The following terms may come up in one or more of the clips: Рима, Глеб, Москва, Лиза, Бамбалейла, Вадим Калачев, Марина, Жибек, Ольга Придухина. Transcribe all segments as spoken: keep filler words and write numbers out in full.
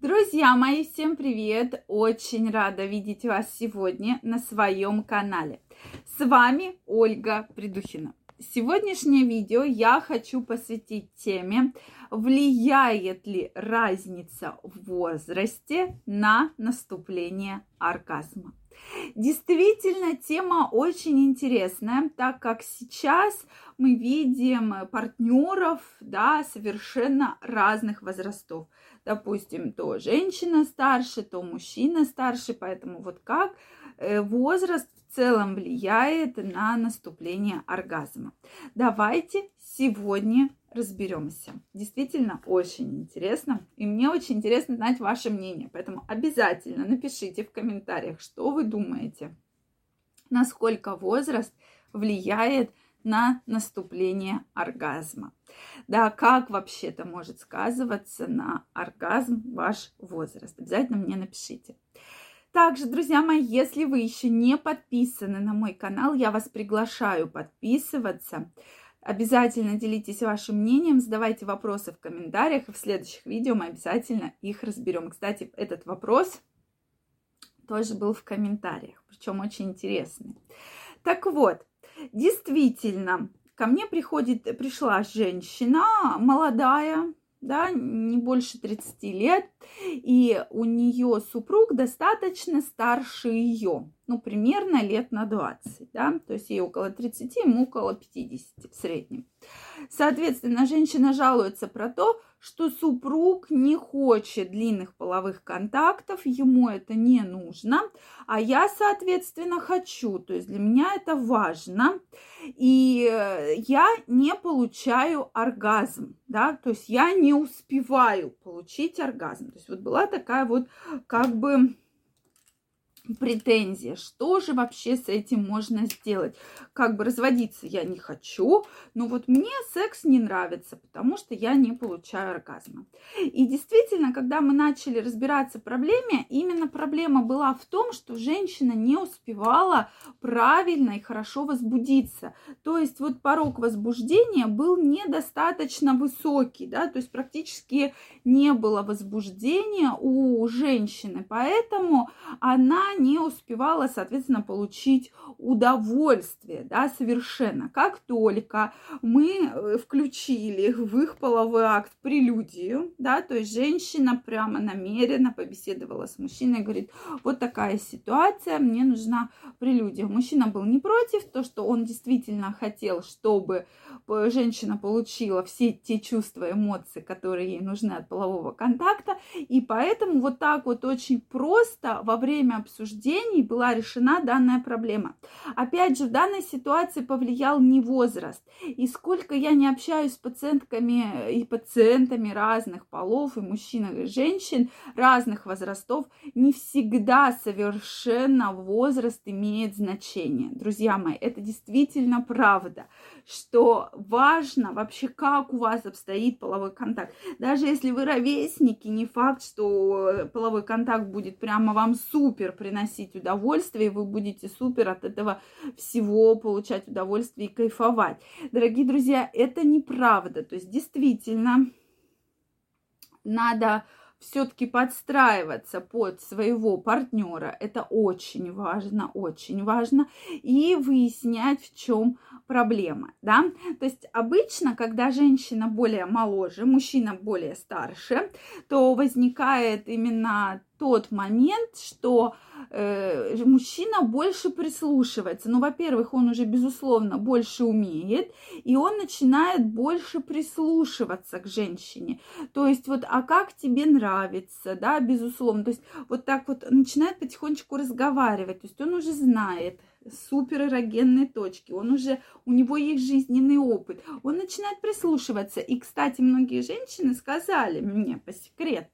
Друзья мои, всем привет! Очень рада видеть вас сегодня на своем канале. С вами Ольга Придухина. Сегодняшнее видео я хочу посвятить теме, влияет ли разница в возрасте на наступление оргазма. Действительно, тема очень интересная, так как сейчас мы видим партнеров, да, совершенно разных возрастов. Допустим, то женщина старше, то мужчина старше, поэтому вот как возраст в целом влияет на наступление оргазма. Давайте сегодня разберемся. Действительно очень интересно. И мне очень интересно знать ваше мнение. Поэтому обязательно напишите в комментариях, что вы думаете. Насколько возраст влияет на наступление оргазма. Да, как вообще-то может сказываться на оргазм ваш возраст. Обязательно мне напишите. Также, друзья мои, если вы еще не подписаны на мой канал, я вас приглашаю подписываться. Обязательно делитесь вашим мнением, задавайте вопросы в комментариях, и в следующих видео мы обязательно их разберем. Кстати, этот вопрос тоже был в комментариях, причем очень интересный. Так вот, действительно, ко мне приходит, пришла женщина молодая, да, не больше тридцати лет, и у нее супруг достаточно старше ее, ну, примерно лет на двадцать, да, то есть ей около тридцати, ему около пятидесяти в среднем. Соответственно, женщина жалуется про то, что супруг не хочет длинных половых контактов, ему это не нужно, а я, соответственно, хочу, то есть для меня это важно, и я не получаю оргазм, да, то есть я не успеваю получить оргазм. То есть вот была такая вот как бы претензия, что же вообще с этим можно сделать? Как бы разводиться я не хочу, но вот мне секс не нравится, потому что я не получаю оргазма. И действительно, когда мы начали разбираться в проблеме, именно проблема была в том, что женщина не успевала правильно и хорошо возбудиться. То есть вот порог возбуждения был недостаточно высокий, да, то есть практически не было возбуждения у женщины, поэтому она не успевала, соответственно, получить удовольствие, да, совершенно. Как только мы включили в их половой акт прелюдию, да, то есть женщина прямо намеренно побеседовала с мужчиной, говорит, вот такая ситуация, мне нужна прелюдия. Мужчина был не против, то, что он действительно хотел, чтобы женщина получила все те чувства, эмоции, которые ей нужны от полового контакта, и поэтому вот так вот очень просто во время обсуждения обсуждений была решена данная проблема. Опять же, в данной ситуации повлиял не возраст. И сколько я не общаюсь с пациентками и пациентами разных полов, и мужчин, и женщин, разных возрастов, не всегда совершенно возраст имеет значение. Друзья мои, это действительно правда, что важно вообще, как у вас обстоит половой контакт. Даже если вы ровесники, не факт, что половой контакт будет прямо вам супер приносить удовольствие, и вы будете супер от этого всего получать удовольствие и кайфовать. Дорогие друзья, это неправда. То есть действительно надо все-таки подстраиваться под своего партнера. Это очень важно, очень важно. И выяснять, в чем проблема, да. То есть обычно, когда женщина более моложе, мужчина более старше, то возникает именно тот момент, что э, мужчина больше прислушивается. Ну, во-первых, он уже, безусловно, больше умеет, и он начинает больше прислушиваться к женщине. То есть вот, а как тебе нравится, да, безусловно. То есть вот так вот начинает потихонечку разговаривать. То есть он уже знает суперэрогенные точки, он уже, у него есть жизненный опыт. Он начинает прислушиваться. И, кстати, многие женщины сказали мне по секрету,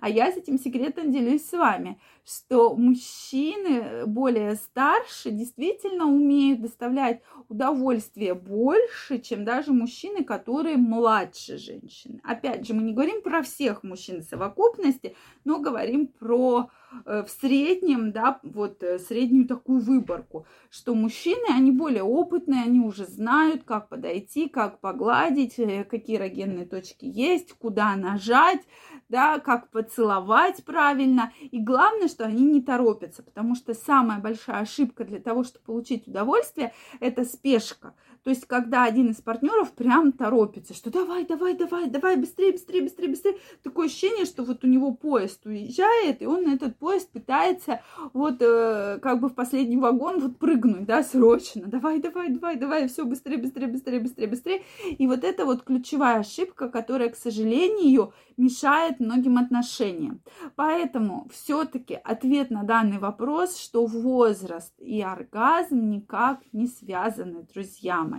а я с этим секретом делюсь с вами, что мужчины более старше действительно умеют доставлять удовольствие больше, чем даже мужчины, которые младше женщины. Опять же, мы не говорим про всех мужчин в совокупности, но говорим про э, в среднем, да, вот среднюю такую выборку, что мужчины, они более опытные, они уже знают, как подойти, как погладить, какие эрогенные точки есть, куда нажать, да, как поцеловать правильно. И главное, что они не торопятся, потому что самая большая ошибка для того, чтобы получить удовольствие, это спешка. То есть, когда один из партнеров прям торопится, что давай, давай, давай, давай, быстрее, быстрее, быстрее, быстрее. Такое ощущение, что вот у него поезд уезжает, и он на этот поезд пытается вот э, как бы в последний вагон вот прыгнуть, да, срочно. Давай, давай, давай, давай, все быстрее, быстрее, быстрее, быстрее, быстрее. И вот это вот ключевая ошибка, которая, к сожалению, мешает многим отношениям. Поэтому все-таки ответ на данный вопрос, что возраст и оргазм никак не связаны, друзья мои.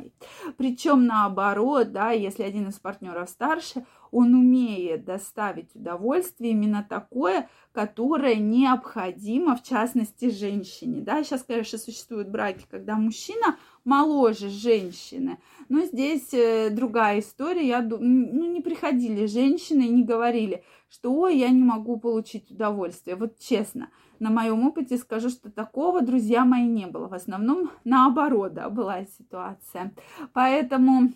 Причем наоборот, да, если один из партнеров старше, он умеет доставить удовольствие именно такое, которое необходимо, в частности, женщине. Да, сейчас, конечно, существуют браки, когда мужчина моложе женщины, но здесь другая история. Я думаю, ну, не приходили женщины и не говорили, что «Ой, я не могу получить удовольствие». Вот честно, на моем опыте скажу, что такого, друзья мои, не было. В основном наоборот, да, была ситуация. Поэтому...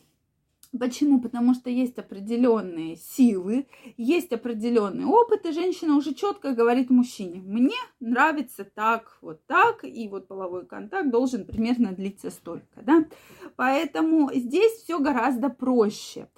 Почему? Потому что есть определенные силы, есть определенный опыт, и женщина уже четко говорит мужчине: мне нравится так, вот так, и вот половой контакт должен примерно длиться столько, да? Поэтому здесь все гораздо проще.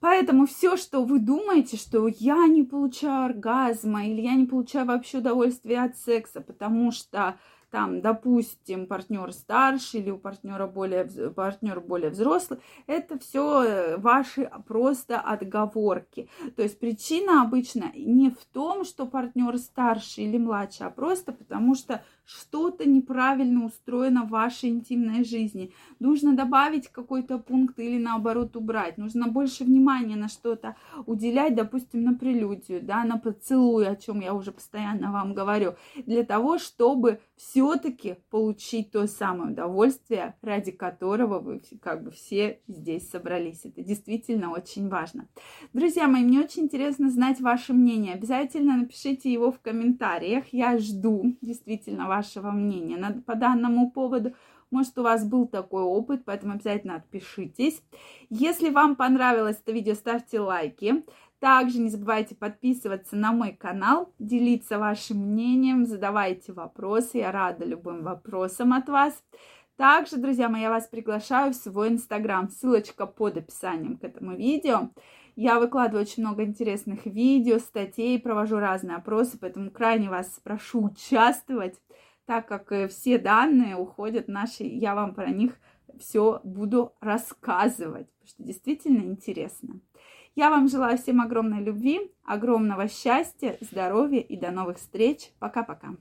Поэтому все, что вы думаете, что я не получаю оргазма или я не получаю вообще удовольствие от секса, потому что там, допустим, партнер старше или у партнера более, партнер более взрослый, это все ваши просто отговорки. То есть причина обычно не в том, что партнер старше или младше, а просто потому что что-то неправильно устроено в вашей интимной жизни. Нужно добавить какой-то пункт или наоборот убрать. Нужно больше внимания на что-то уделять, допустим, на прелюдию, да, на поцелуй, о чем я уже постоянно вам говорю, для того, чтобы все-таки получить то самое удовольствие, ради которого вы как бы все здесь собрались. Это действительно очень важно. Друзья мои, мне очень интересно знать ваше мнение. Обязательно напишите его в комментариях. Я жду действительно вашего мнения по данному поводу. Может, у вас был такой опыт, поэтому обязательно отпишитесь. Если вам понравилось это видео, ставьте лайки. Также не забывайте подписываться на мой канал, делиться вашим мнением, задавайте вопросы. Я рада любым вопросам от вас. Также, друзья мои, я вас приглашаю в свой Инстаграм. Ссылочка под описанием к этому видео. Я выкладываю очень много интересных видео, статей, провожу разные опросы, поэтому крайне вас прошу участвовать, так как все данные уходят наши, я вам про них все буду рассказывать, потому что действительно интересно. Я вам желаю всем огромной любви, огромного счастья, здоровья и до новых встреч. Пока-пока.